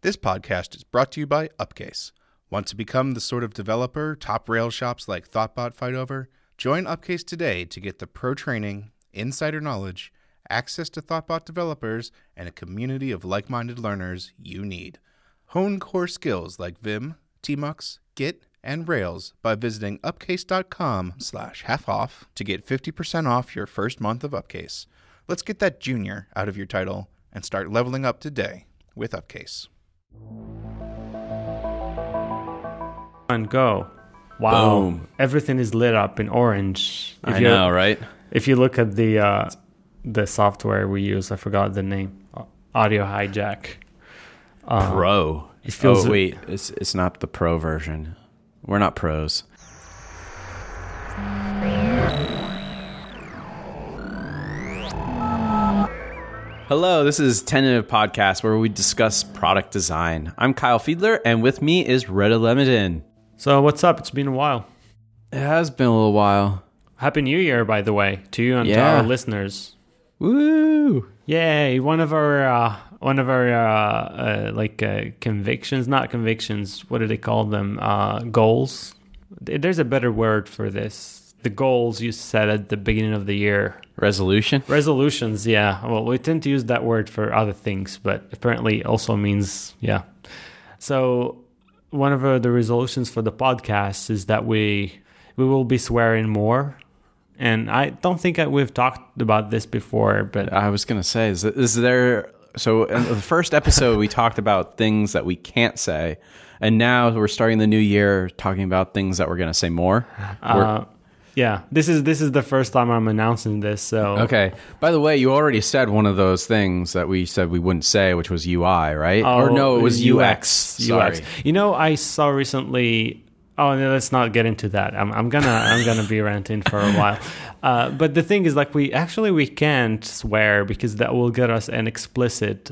This podcast is brought to you by Upcase. Want to become the sort of developer top Rails shops like Thoughtbot fight over? Join Upcase today to get the pro training, insider knowledge, access to Thoughtbot developers, and a community of like-minded learners you need. Hone core skills like Vim, Tmux, Git, and Rails by visiting upcase.com/half-off to get 50% off your first month of Upcase. Let's get that junior out of your title and start leveling up today with Upcase. And go. Wow. Boom. Everything is lit up in orange. I know, right? If you look at the software we use, I forgot the name, Audio Hijack. Pro. It feels wait. It's not the pro version. We're not pros. Hello, this is Tentative Podcast, where we discuss product design. I'm Kyle Fiedler, and with me is Reda Lemon. So what's up? It's been a while. It has been a little while. Happy New Year, by the way, to you and to our listeners. Woo! Yay! One of our convictions. What do they call them? Goals. There's a better word for this. The goals you set at the beginning of the year. Resolutions. Yeah. Well, we tend to use that word for other things, but apparently also means So one of the resolutions for the podcast is that we will be swearing more. And I don't think we've talked about this before, but I was going to say, so in the first episode, we talked about things that we can't say. And now we're starting the new year talking about things that we're going to say more. This is the first time I'm announcing this. So okay. By the way, you already said one of those things that we said we wouldn't say, which was UI, right? Oh, or no, it was UX. Sorry. You know, I saw recently... Oh, no, let's not get into that. I'm gonna be ranting for a while. But the thing is, like, we can't swear because that will get us an explicit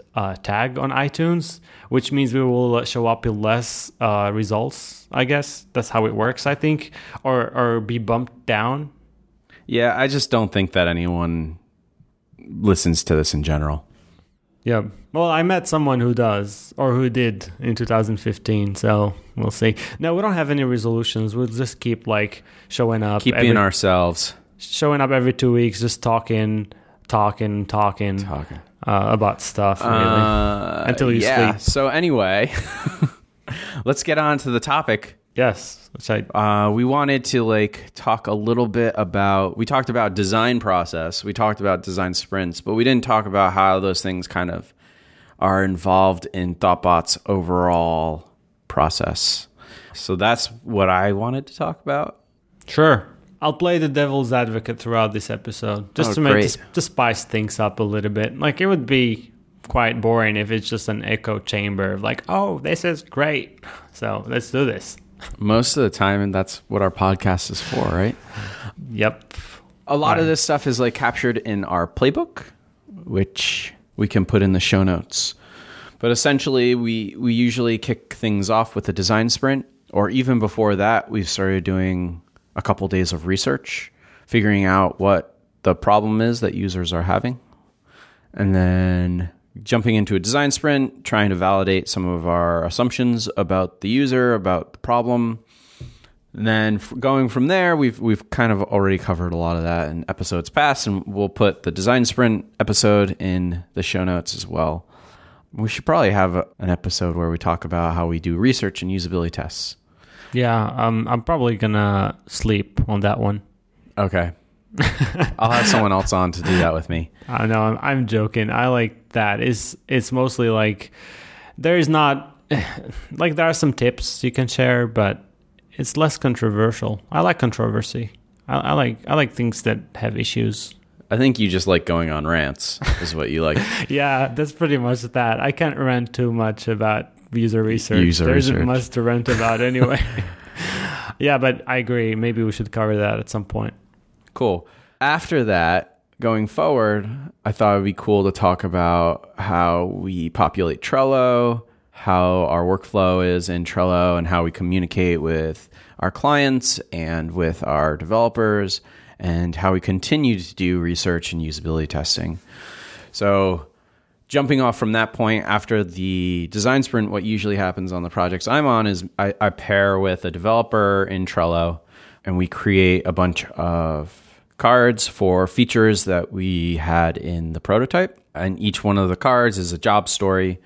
tag on iTunes, which means we will show up in less results. I guess that's how it works. I think, or be bumped down. Yeah, I just don't think that anyone listens to this in general. Yeah. Well, I met someone who does, or who did in 2015, so we'll see. No, we don't have any resolutions. We'll just keep, like, showing up. Keep being ourselves. Showing up every 2 weeks, just talking. About stuff, really, until you sleep. So anyway, let's get on to the topic. Yes. We wanted to, like, talk a little bit about... We talked about design process. We talked about design sprints, but we didn't talk about how those things kind of are involved in Thoughtbot's overall process. So that's what I wanted to talk about. Sure. I'll play the devil's advocate throughout this episode, just to spice things up a little bit. Like, it would be... quite boring if it's just an echo chamber of like, oh, this is great, so let's do this most of the time, and that's what our podcast is for, right? Yep. A lot of this stuff is like captured in our playbook, which we can put in the show notes, but essentially we usually kick things off with a design sprint, or even before that we've started doing a couple days of research, figuring out what the problem is that users are having, and then jumping into a design sprint, trying to validate some of our assumptions about the user, about the problem. And then going from there, we've kind of already covered a lot of that in episodes past, and we'll put the design sprint episode in the show notes as well. We should probably have an episode where we talk about how we do research and usability tests. Yeah, I'm probably going to sleep on that one. Okay. I'll have someone else on to do that with me. I know, I'm joking. I like that. It's mostly like there are some tips you can share, but it's less controversial. I like controversy. I like things that have issues. I think you just like going on rants is what you like. Yeah, that's pretty much that. I can't rant too much about user research. There isn't much to rant about anyway. Yeah, but I agree. Maybe we should cover that at some point. Cool. After that, going forward, I thought it would be cool to talk about how we populate Trello, how our workflow is in Trello, and how we communicate with our clients and with our developers, and how we continue to do research and usability testing. So jumping off from that point, after the design sprint, what usually happens on the projects I'm on is I pair with a developer in Trello, and we create a bunch of cards for features that we had in the prototype. And each one of the cards is a job story.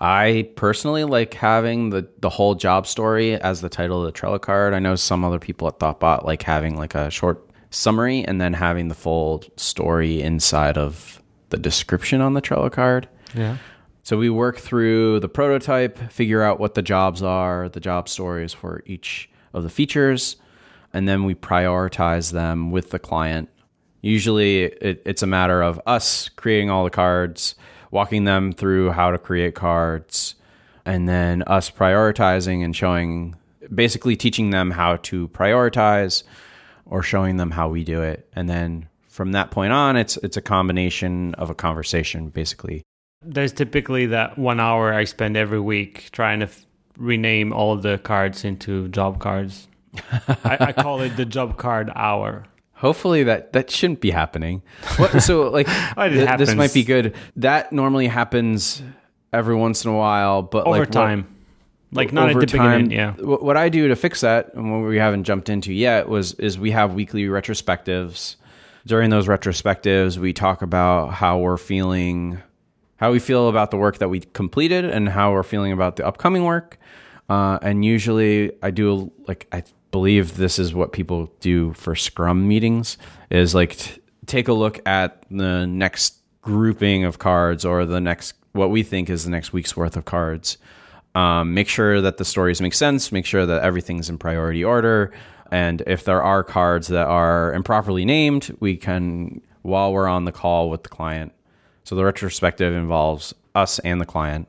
I personally like having the whole job story as the title of the Trello card. I know some other people at Thoughtbot like having like a short summary and then having the full story inside of the description on the Trello card. Yeah. So we work through the prototype, figure out what the jobs are, the job stories for each of the features, and then we prioritize them with the client. Usually it's a matter of us creating all the cards, walking them through how to create cards, and then us prioritizing and showing, basically teaching them how to prioritize or showing them how we do it. And then from that point on, it's a combination of a conversation, basically. There's typically that 1 hour I spend every week trying to rename all of the cards into job cards. I call it the job card hour. Hopefully that shouldn't be happening. So like this might be good. That normally happens every once in a while, but over like time, not at the beginning. Yeah. What I do to fix that, and what we haven't jumped into yet, is we have weekly retrospectives. During those retrospectives, we talk about how we're feeling, how we feel about the work that we completed, and how we're feeling about the upcoming work. And usually, I believe this is what people do for Scrum meetings, is like take a look at the next grouping of cards, or the next, what we think is the next week's worth of cards. Make sure that the stories make sense, make sure that everything's in priority order. And if there are cards that are improperly named, we can, while we're on the call with the client. So the retrospective involves us and the client,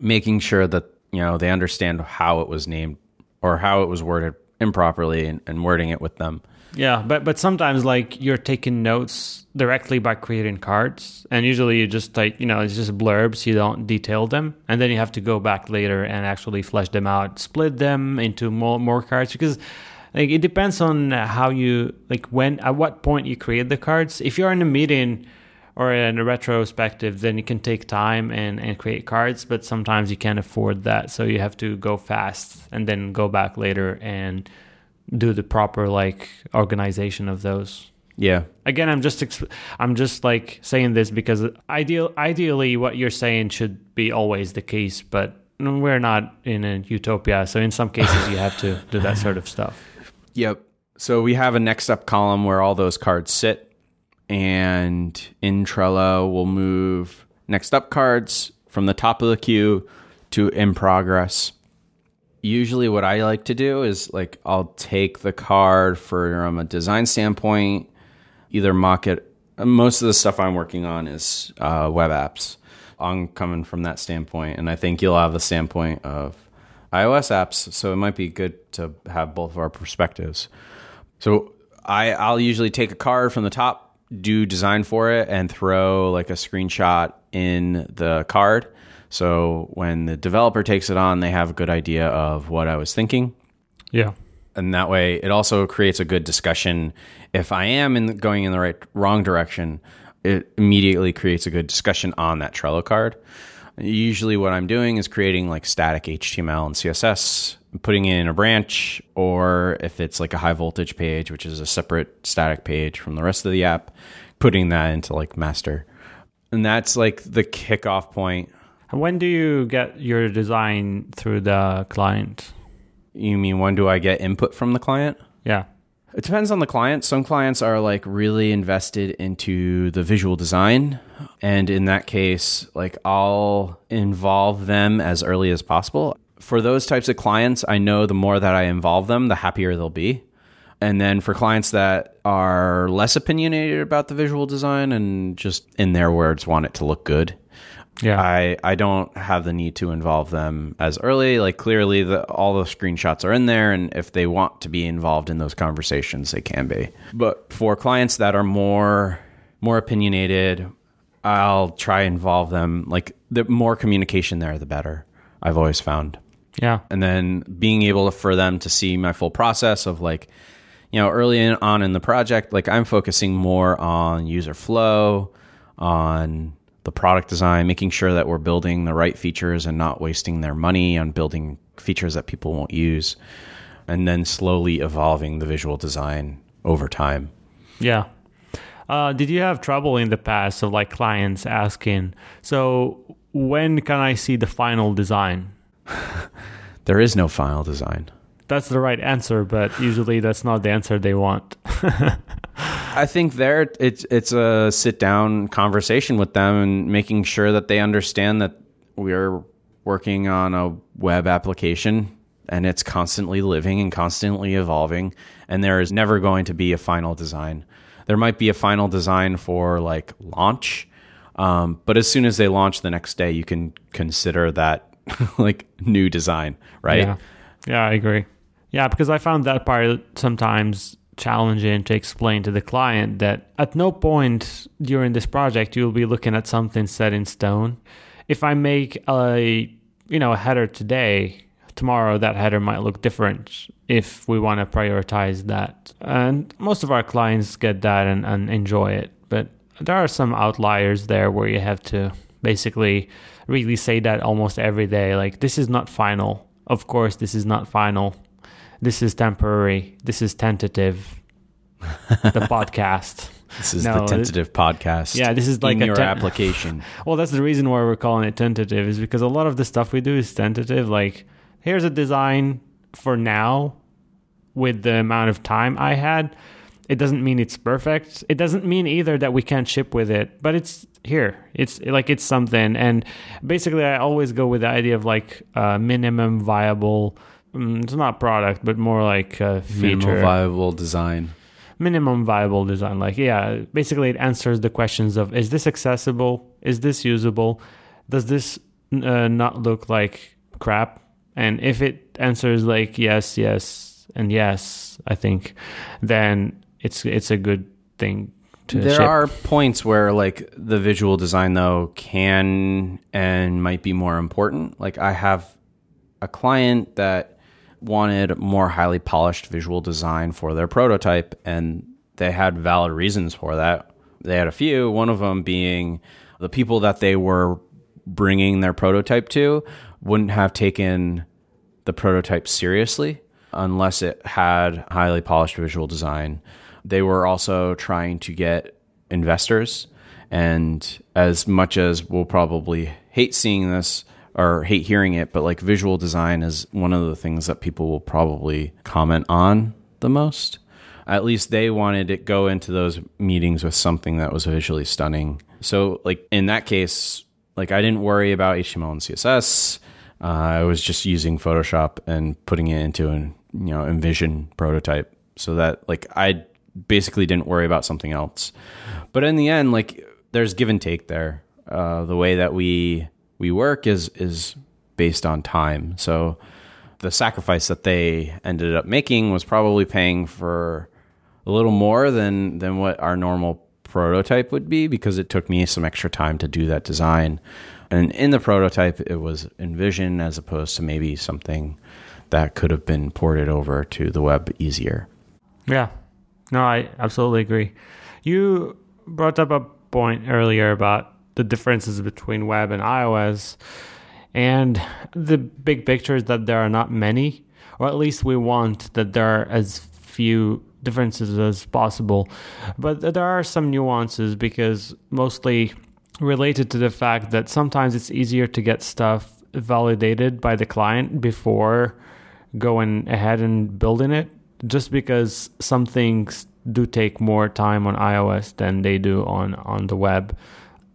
making sure that, they understand how it was named or how it was worded improperly, and wording it with them. Yeah, but sometimes like you're taking notes directly by creating cards, and usually you just like, it's just blurbs, you don't detail them, and then you have to go back later and actually flesh them out, split them into more cards, because like it depends on how you at what point you create the cards. If you're in a meeting or in a retrospective, then it can take time and create cards, but sometimes you can't afford that. So you have to go fast and then go back later and do the proper organization of those. Yeah. Again, I'm just saying this because ideally what you're saying should be always the case, but we're not in a utopia. So in some cases you have to do that sort of stuff. Yep. So we have a next up column where all those cards sit. And in Trello, we'll move next up cards from the top of the queue to in progress. Usually what I like to do is I'll take the card from a design standpoint, either mock it. Most of the stuff I'm working on is web apps. I'm coming from that standpoint, and I think you'll have the standpoint of iOS apps. So it might be good to have both of our perspectives. So I'll usually take a card from the top, do design for it, and throw a screenshot in the card. So when the developer takes it on, they have a good idea of what I was thinking. Yeah. And that way it also creates a good discussion. If I am going in the wrong direction, it immediately creates a good discussion on that Trello card. Usually what I'm doing is creating static HTML and CSS, putting it in a branch, or if it's a high voltage page, which is a separate static page from the rest of the app, putting that into master. And that's the kickoff point. When do you get your design through the client? You mean when do I get input from the client? Yeah. It depends on the client. Some clients are really invested into the visual design. And in that case, I'll involve them as early as possible. For those types of clients, I know the more that I involve them, the happier they'll be. And then for clients that are less opinionated about the visual design and just, in their words, want it to look good, yeah, I don't have the need to involve them as early. Clearly, all the screenshots are in there, and if they want to be involved in those conversations, they can be. But for clients that are more opinionated, I'll try and involve them. The more communication there, the better, I've always found. Yeah. And then being able for them to see my full process of early on in the project, I'm focusing more on user flow, on the product design, making sure that we're building the right features and not wasting their money on building features that people won't use, and then slowly evolving the visual design over time. Yeah. Did you have trouble in the past of like clients asking, so when can I see the final design? There is no final design. That's the right answer, but usually that's not the answer they want. I think there it's a sit-down conversation with them and making sure that they understand that we're working on a web application and it's constantly living and constantly evolving, and there is never going to be a final design. There might be a final design for like launch, but as soon as they launch the next day, you can consider that like new design, right? Yeah, I agree. Yeah, because I found that part sometimes challenging to explain to the client that at no point during this project you'll be looking at something set in stone. If I make a header today, tomorrow that header might look different if we want to prioritize that. And most of our clients get that and enjoy it. But there are some outliers there where you have to basically really say that almost every day, like, this is not final. Of course, this is not final. This is temporary. This is tentative. The podcast. The tentative podcast. Yeah, this is like in your application. Well, that's the reason why we're calling it tentative, is because a lot of the stuff we do is tentative. Like, here's a design for now with the amount of time I had. It doesn't mean it's perfect. It doesn't mean either that we can't ship with it, but it's here. It's like it's something. And basically, I always go with the idea of like minimum viable. It's not product, but more like a feature. Minimum viable design. Like, yeah, basically it answers the questions of, is this accessible? Is this usable? Does this not look like crap? And if it answers like yes, yes, and yes, I think, then it's a good thing to ship. There are points where like the visual design though can and might be more important. Like, I have a client that wanted more highly polished visual design for their prototype, and they had valid reasons for that. They had a few, one of them being the people that they were bringing their prototype to wouldn't have taken the prototype seriously unless it had highly polished visual design. They were also trying to get investors, and as much as we'll probably hate seeing this, or hate hearing it, but like visual design is one of the things that people will probably comment on the most. At least they wanted to go into those meetings with something that was visually stunning. So like in that case, like I didn't worry about HTML and CSS. I was just using Photoshop and putting it into an Envision prototype, so that like I basically didn't worry about something else. But in the end, like there's give and take there. The way that we work is based on time. So the sacrifice that they ended up making was probably paying for a little more than what our normal prototype would be, because it took me some extra time to do that design. And in the prototype, it was Envision as opposed to maybe something that could have been ported over to the web easier. Yeah. No, I absolutely agree. You brought up a point earlier about the differences between web and iOS, and the big picture is that there are not many, or at least we want that there are as few differences as possible. But there are some nuances, because mostly related to the fact that sometimes it's easier to get stuff validated by the client before going ahead and building it, just because some things do take more time on iOS than they do on the web.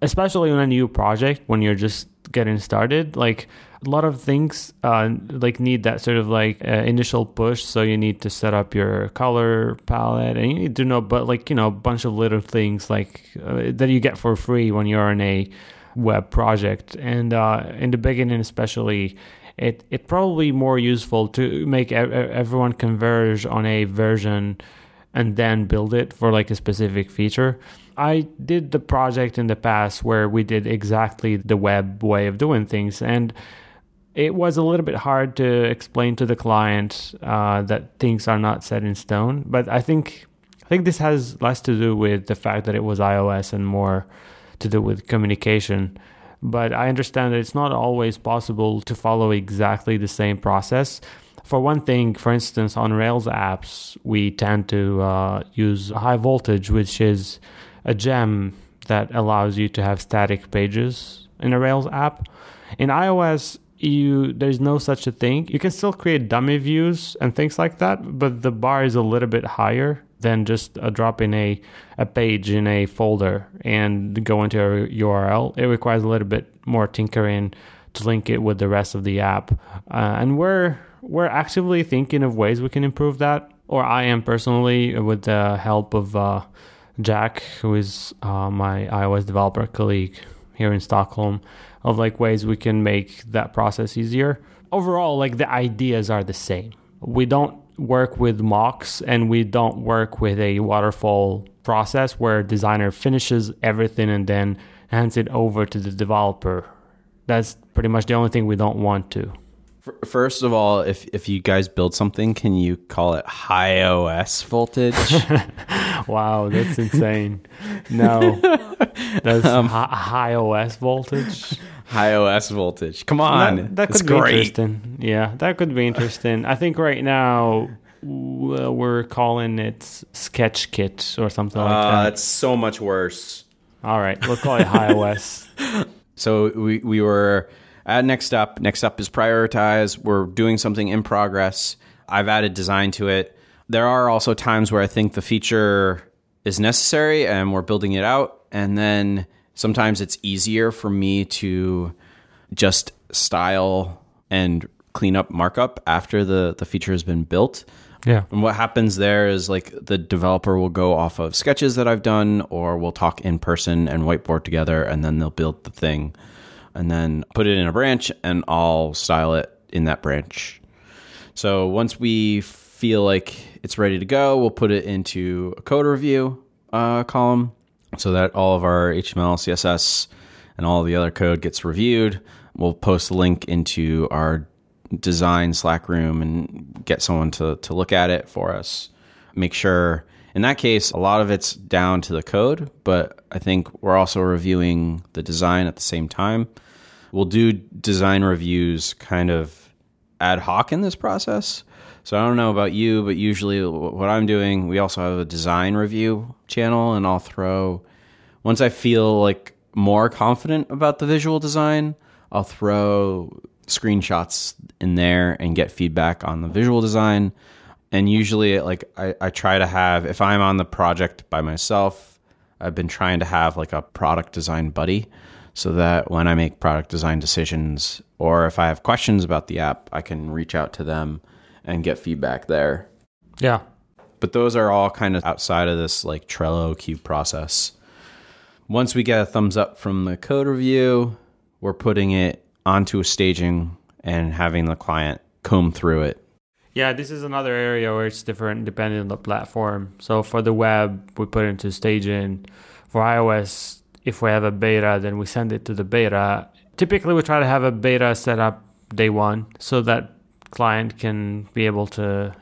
Especially on a new project, when you're just getting started, like a lot of things like need that sort of like initial push. So you need to set up your color palette, and you need to know, but like, a bunch of little things like that you get for free when you're in a web project. And in the beginning, especially, it probably more useful to make everyone converge on a version and then build it for like a specific feature. I did the project in the past where we did exactly the web way of doing things, and it was a little bit hard to explain to the client that things are not set in stone. But I think this has less to do with the fact that it was iOS and more to do with communication. But I understand that it's not always possible to follow exactly the same process. For one thing, for instance, on Rails apps, we tend to use High Voltage, which is a gem that allows you to have static pages in a Rails app. In iOS, there's no such a thing. You can still create dummy views and things like that, but the bar is a little bit higher than just a drop in a page in a folder and go into a URL. It requires a little bit more tinkering to link it with the rest of the app. And we're actively thinking of ways we can improve that, or I am personally, with the help of Jack, who is my iOS developer colleague here in Stockholm, of like ways we can make that process easier. Overall, like the ideas are the same. We don't work with mocks and we don't work with a waterfall process where designer finishes everything and then hands it over to the developer. That's pretty much the only thing we don't want to. First of all, if you guys build something, can you call it High OS Voltage? Wow, that's insane. No, that's High OS Voltage. High OS Voltage. Come on, that could be great. Interesting. Yeah, that could be interesting. I think right now we're calling it Sketch Kit or something like that. It's so much worse. All right, we'll call it High OS. So we were. Next up is prioritize. We're doing something in progress. I've added design to it. There are also times where I think the feature is necessary and we're building it out. And then sometimes it's easier for me to just style and clean up markup after the feature has been built. Yeah. And what happens there is like the developer will go off of sketches that I've done, or we'll talk in person and whiteboard together, and then they'll build the thing. And then put it in a branch, and I'll style it in that branch. So once we feel like it's ready to go, we'll put it into a code review column so that all of our HTML, CSS, and all the other code gets reviewed. We'll post a link into our design Slack room and get someone to look at it for us. Make sure, in that case, a lot of it's down to the code, but I think we're also reviewing the design at the same time. We'll do design reviews kind of ad hoc in this process. So I don't know about you, but usually what I'm doing, we also have a design review channel, and I'll throw, once I feel like more confident about the visual design, I'll throw screenshots in there and get feedback on the visual design. And usually, like I try to have, if I'm on the project by myself, I've been trying to have like a product design buddy, so that when I make product design decisions, or if I have questions about the app, I can reach out to them and get feedback there. Yeah. But those are all kind of outside of this like Trello queue process. Once we get a thumbs up from the code review, we're putting it onto a staging and having the client comb through it. Yeah, this is another area where it's different depending on the platform. So for the web, we put into staging. For iOS, if we have a beta, then we send it to the beta. Typically, we try to have a beta set up day one so that client can be able to,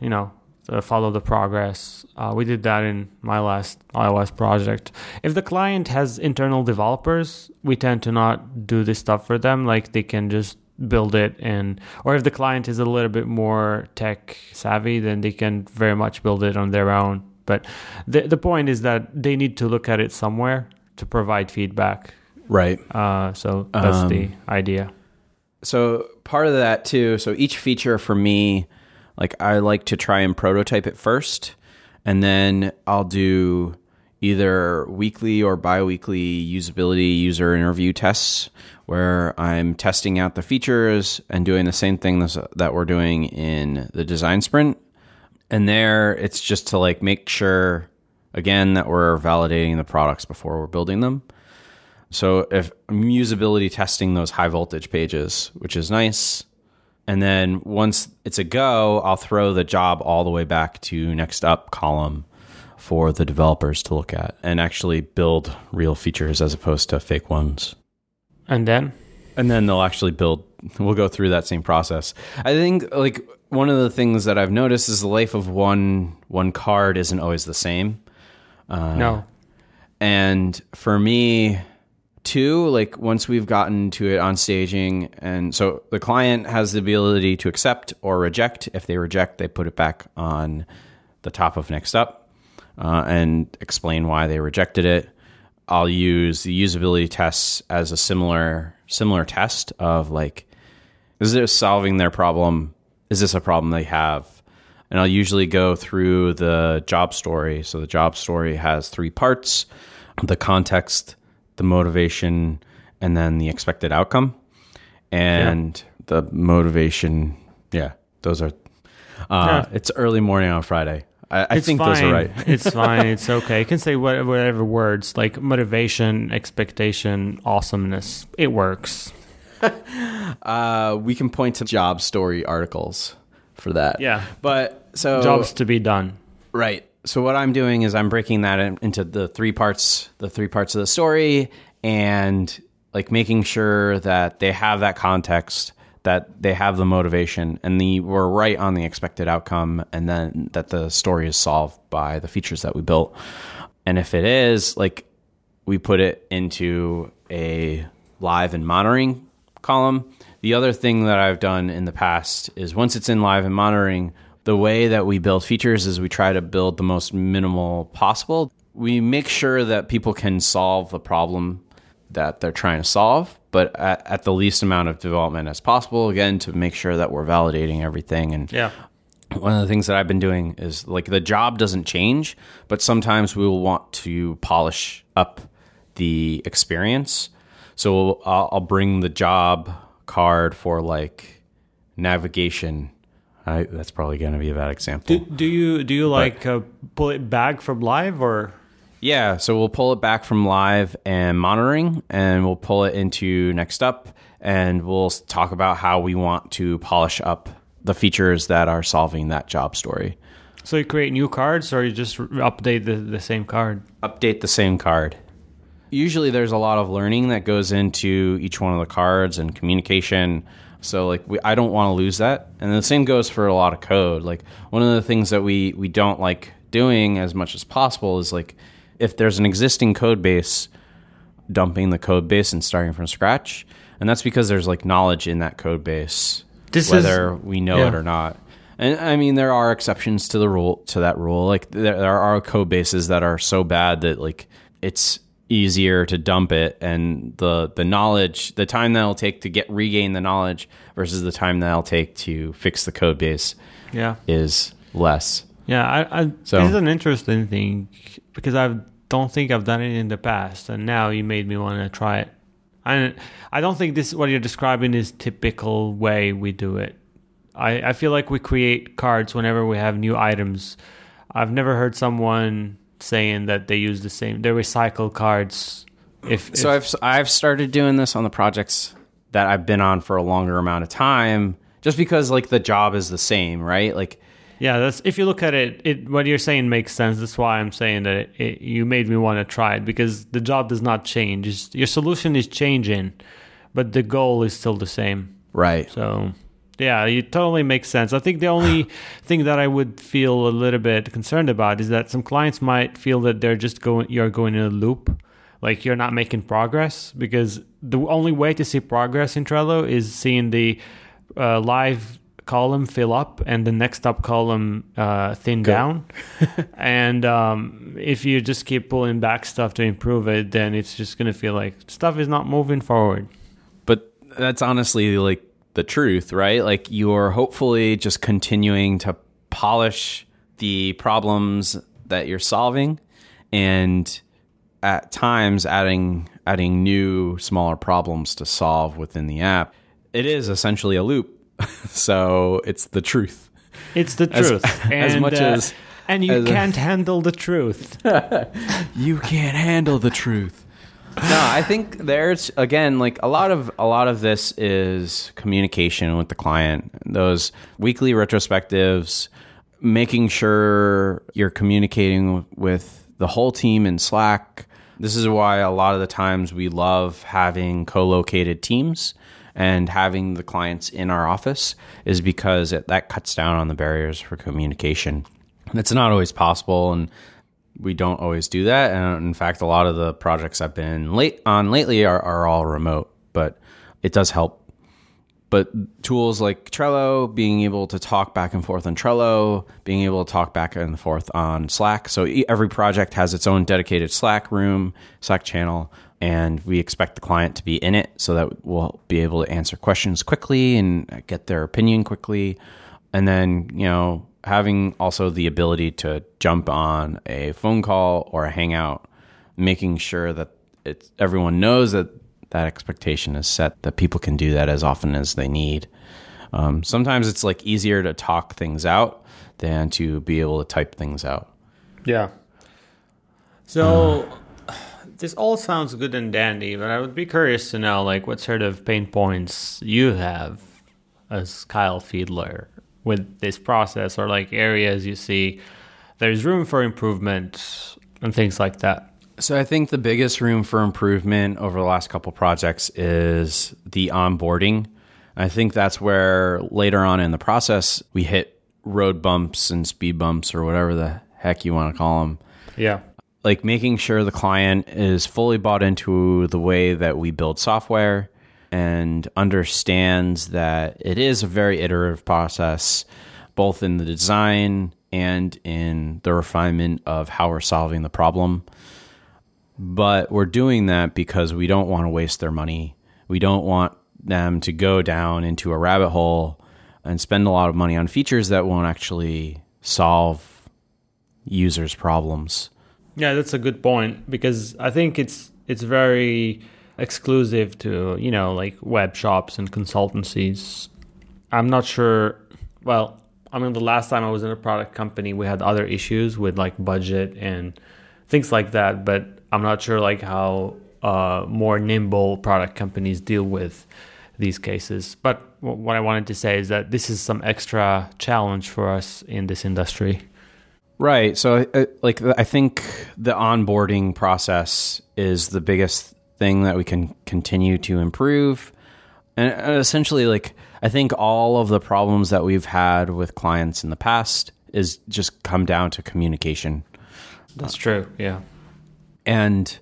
follow the progress. We did that in my last iOS project. If the client has internal developers, we tend to not do this stuff for them. Like they can just build it, or if the client is a little bit more tech savvy, then they can very much build it on their own. But the point is that they need to look at it somewhere to provide feedback. Right. So that's the idea. So part of that too, so each feature for me, like I like to try and prototype it first, and then I'll do either weekly or bi-weekly usability user interview tests where I'm testing out the features and doing the same thing that we're doing in the design sprint. And there it's just to like make sure, again, that we're validating the products before we're building them. So if I'm usability testing those high voltage pages, which is nice. And then once it's a go, I'll throw the job all the way back to next up column for the developers to look at and actually build real features as opposed to fake ones. And then they'll actually build. We'll go through that same process. I think like one of the things that I've noticed is the life of one card isn't always the same. No. And for me, Two, like once we've gotten to it on staging, and so the client has the ability to accept or reject. If they reject, they put it back on the top of Next Up and explain why they rejected it. I'll use the usability tests as a similar test of like, is this solving their problem? Is this a problem they have? And I'll usually go through the job story. So the job story has three parts: the context, the motivation, and then the expected outcome. And the motivation, those are, it's early morning on Friday. I think fine. Those are right. It's fine. It's okay. You can say whatever words, like motivation, expectation, awesomeness. It works. We can point to job story articles for that. Yeah. But so jobs to be done. Right. So what I'm doing is I'm breaking that into the three parts of the story, and like making sure that they have that context, that they have the motivation, and we're right on the expected outcome, and then that the story is solved by the features that we built. And if it is, like, we put it into a live and monitoring column. The other thing that I've done in the past is once it's in live and monitoring, the way that we build features is we try to build the most minimal possible. We make sure that people can solve the problem that they're trying to solve, but at the least amount of development as possible, again, to make sure that we're validating everything. And one of the things that I've been doing is, like, the job doesn't change, but sometimes we will want to polish up the experience. So I'll bring the job card for, like, navigation. That's probably going to be a bad example. Do you like pull it back from live or? Yeah, so we'll pull it back from live and monitoring, and we'll pull it into Next Up, and we'll talk about how we want to polish up the features that are solving that job story. So you create new cards, or you just update the same card? Update the same card. Usually there's a lot of learning that goes into each one of the cards and communication. So, like, I don't want to lose that. And the same goes for a lot of code. Like, one of the things that we don't like doing as much as possible is, like, if there's an existing code base, dumping the code base and starting from scratch. And that's because there's, like, knowledge in that code base, whether we know it or not. And, I mean, there are exceptions to the rule, to that rule. Like, there are code bases that are so bad that, like, it's easier to dump it, and the knowledge, the time that'll take to regain the knowledge versus the time that'll take to fix the code base is less. So this is an interesting thing, because I don't think I've done it in the past, and now you made me want to try it. I don't think this, what you're describing, is typical way we do it. I feel like we create cards whenever we have new items. I've never heard someone saying that they recycle cards. I've started doing this on the projects that I've been on for a longer amount of time, just because, like, the job is the same, right? Like, that's, if you look at it, what you're saying makes sense. That's why I'm saying that you made me want to try it, because the job does not change. Your solution is changing, but the goal is still the same, right? So it totally makes sense. I think the only thing that I would feel a little bit concerned about is that some clients might feel that they're just you're going in a loop, like you're not making progress, because the only way to see progress in Trello is seeing the live column fill up and the Next Up column thin down. And if you just keep pulling back stuff to improve it, then it's just going to feel like stuff is not moving forward. But that's honestly, like, the truth, right? Like, you're hopefully just continuing to polish the problems that you're solving, and at times adding new smaller problems to solve within the app. It is essentially a loop. So it's the truth. It's the truth. Can't handle the truth. You can't handle the truth. No, I think there's, again, like, a lot of this is communication with the client. Those weekly retrospectives, making sure you're communicating with the whole team in Slack. This is why a lot of the times we love having co-located teams and having the clients in our office, is because that cuts down on the barriers for communication. It's not always possible, and we don't always do that. And in fact, a lot of the projects I've been lately are all remote, but it does help. But tools like Trello, being able to talk back and forth on Trello, being able to talk back and forth on Slack. So every project has its own dedicated Slack room, Slack channel, and we expect the client to be in it so that we'll be able to answer questions quickly and get their opinion quickly. And then, you know, having also the ability to jump on a phone call or a hangout, making sure that everyone knows that expectation is set, that people can do that as often as they need. Sometimes it's like easier to talk things out than to be able to type things out. Yeah. So this all sounds good and dandy, but I would be curious to know, like, what sort of pain points you have as Kyle Fiedler with this process, or like areas you see there's room for improvement and things like that. So I think the biggest room for improvement over the last couple projects is the onboarding. I think that's where later on in the process, we hit road bumps and speed bumps or whatever the heck you want to call them. Yeah. Like making sure the client is fully bought into the way that we build software and understands that it is a very iterative process, both in the design and in the refinement of how we're solving the problem. But we're doing that because we don't want to waste their money. We don't want them to go down into a rabbit hole and spend a lot of money on features that won't actually solve users' problems. Yeah, that's a good point, because I think it's very exclusive to, you know, like web shops and consultancies. I'm not sure. Well, I mean, the last time I was in a product company, we had other issues with like budget and things like that, but I'm not sure like how more nimble product companies deal with these cases. But what I wanted to say is that this is some extra challenge for us in this industry. Right. So like I think the onboarding process is the biggest thing that we can continue to improve. And essentially, like, I think all of the problems that we've had with clients in the past is just come down to communication. That's true. Yeah. And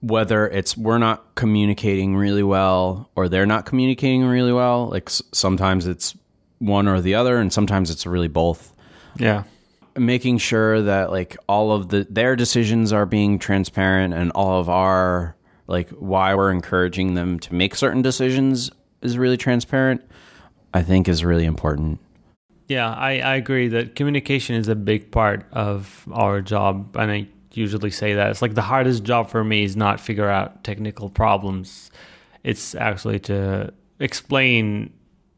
whether it's we're not communicating really well or they're not communicating really well, like sometimes it's one or the other, and sometimes it's really both. Yeah. Making sure that like all of their decisions are being transparent, and all of our like why we're encouraging them to make certain decisions is really transparent, I think is really important. Yeah, I agree that communication is a big part of our job, and I usually say that it's like the hardest job for me is not figure out technical problems. It's actually to explain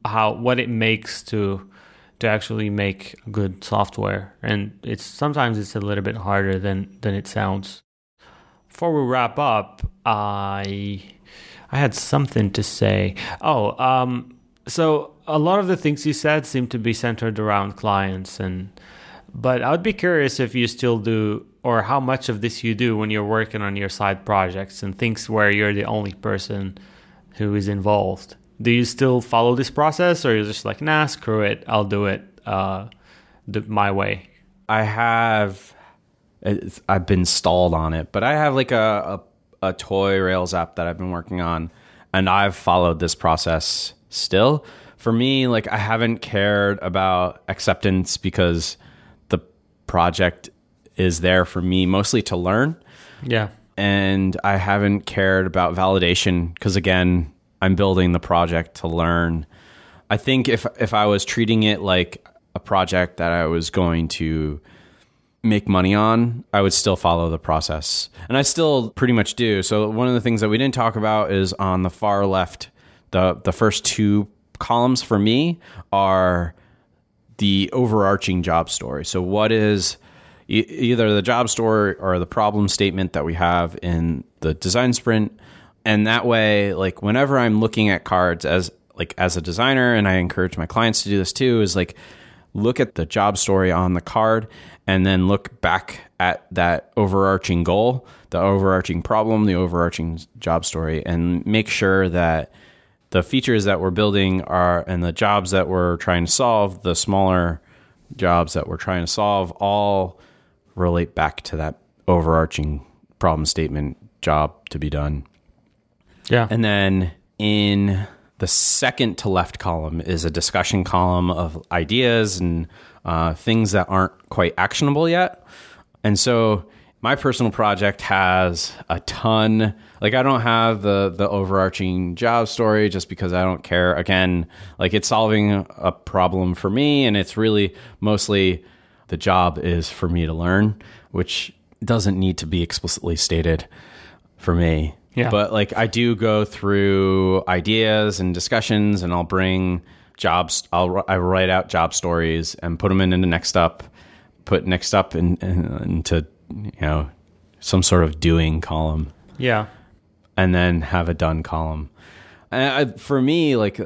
what it makes to actually make good software, and it's sometimes a little bit harder than it sounds. Before we wrap up, I had something to say. So a lot of the things you said seem to be centered around clients, but I would be curious if you still do, or how much of this you do when you're working on your side projects and things where you're the only person who is involved. Do you still follow this process, or you're just like, nah, screw it, I'll do it my way? I've been stalled on it, but I have like a toy Rails app that I've been working on, and I've followed this process still. For me, like, I haven't cared about acceptance because project is there for me mostly to learn. Yeah. And I haven't cared about validation because, again, I'm building the project to learn. I think if I was treating it like a project that I was going to make money on, I would still follow the process. And I still pretty much do. So one of the things that we didn't talk about is on the far left, the first two columns for me are the overarching job story. So what is either the job story or the problem statement that we have in the design sprint? And that way, like, whenever I'm looking at cards as a designer, and I encourage my clients to do this too, is like, look at the job story on the card and then look back at that overarching goal, the overarching problem, the overarching job story, and make sure that the features that we're building and the jobs that we're trying to solve, the smaller jobs that we're trying to solve, all relate back to that overarching problem statement, job to be done. Yeah. And then in the second to left column is a discussion column of ideas and things that aren't quite actionable yet. And so my personal project has a ton, like I don't have the overarching job story just because I don't care. Again, like it's solving a problem for me, and it's really mostly the job is for me to learn, which doesn't need to be explicitly stated for me. Yeah. But like I do go through ideas and discussions, and I'll bring jobs. I write out job stories and put them into next up, put next up into, you know, some sort of doing column. Yeah. And then have a done column. And for me, like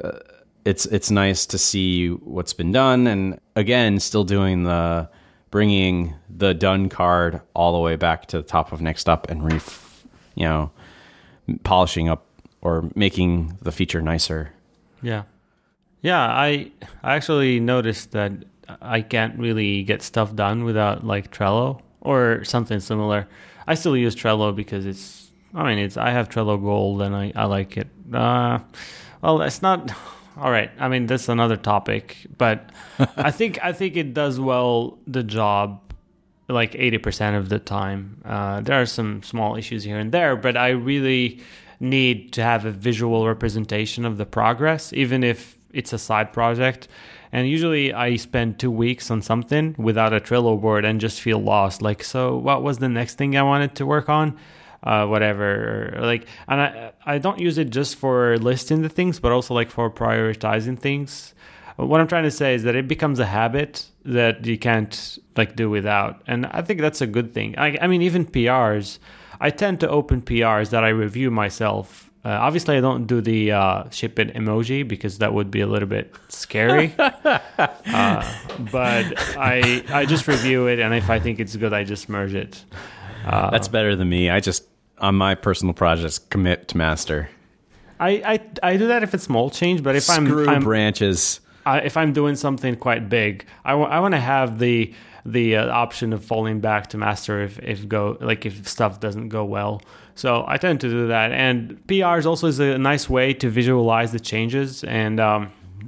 it's nice to see what's been done. And again, still doing the bringing the done card all the way back to the top of next up and polishing up or making the feature nicer. Yeah. Yeah. I actually noticed that I can't really get stuff done without like Trello or something similar. I still use Trello because I have Trello Gold and I like it. Well, it's not all right. I mean, that's another topic, but I think it does well the job like 80% of the time. There are some small issues here and there, but I really need to have a visual representation of the progress, even if it's a side project. And usually I spend 2 weeks on something without a Trello board and just feel lost. Like, so what was the next thing I wanted to work on? Whatever. Like, and I don't use it just for listing the things, but also like for prioritizing things. What I'm trying to say is that it becomes a habit that you can't like do without. And I think that's a good thing. I mean, even PRs, I tend to open PRs that I review myself. Obviously, I don't do the ship it emoji because that would be a little bit scary. But I just review it, and if I think it's good, I just merge it. That's better than me. I just, on my personal projects, commit to master. I do that if it's small change, but if I'm branches. If I'm doing something quite big, I want to have the option of falling back to master if stuff doesn't go well. So I tend to do that. And PRs also is a nice way to visualize the changes. And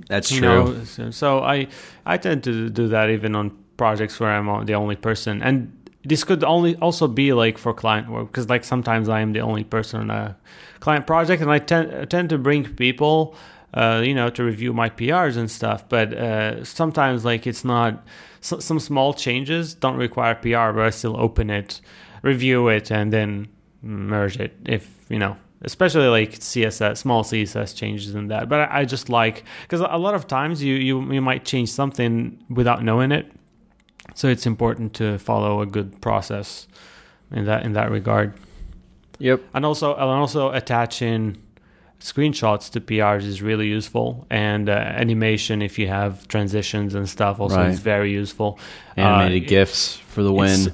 that's true. So I tend to do that even on projects where I'm the only person. And this could also be like for client work, because like sometimes I am the only person on a client project, and I tend to bring people to review my PRs and stuff. But sometimes like it's not, some small changes don't require PR, but I still open it, review it, and then merge it if especially like CSS, small CSS changes in that. But I just like, because a lot of times you might change something without knowing it. So it's important to follow a good process in that regard. Yep. And also attaching screenshots to PRs is really useful, and animation if you have transitions and stuff also is very useful. Animated GIFs for the win.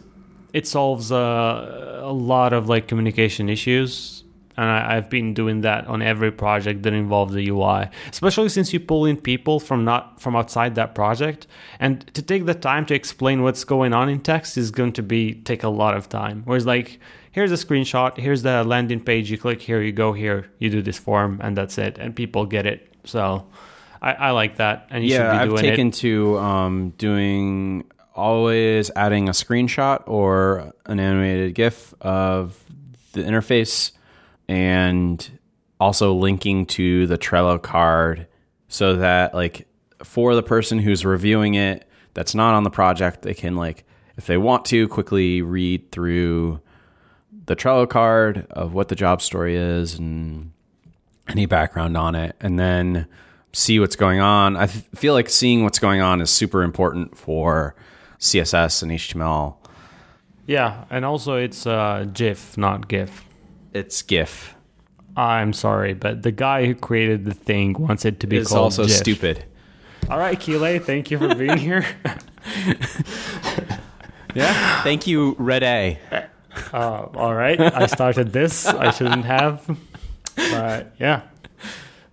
It solves a lot of like communication issues, and I've been doing that on every project that involves the UI, especially since you pull in people from outside that project, and to take the time to explain what's going on in text is going to take a lot of time. Whereas like, here's a screenshot, here's the landing page, you click here, you go here, you do this form, and that's it. And people get it. So I like that. And I've taken to doing always adding a screenshot or an animated GIF of the interface, and also linking to the Trello card so that like for the person who's reviewing it that's not on the project, they can like, if they want to, quickly read through the Trello card of what the job story is and any background on it, and then see what's going on. I feel like seeing what's going on is super important for CSS and HTML. Yeah, and also it's GIF, not GIF. It's GIF. I'm sorry, but the guy who created the thing wants it to be called GIF. It's also stupid. All right, Kyle, thank you for being here. Yeah, thank you, Reda. All right, I started this. I shouldn't have. But yeah.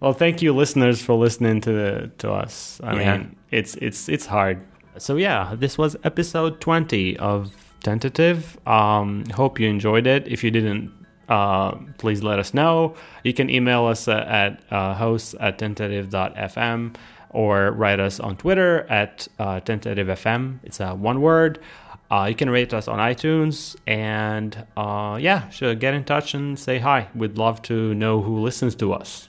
Well, thank you, listeners, for listening to us. I mean, it's hard. So yeah, this was episode 20 of Tentative. Hope you enjoyed it. If you didn't, please let us know. You can email us at hosts@tentative.fm or write us on Twitter at tentativefm. It's one word. You can rate us on iTunes and get in touch and say hi. We'd love to know who listens to us.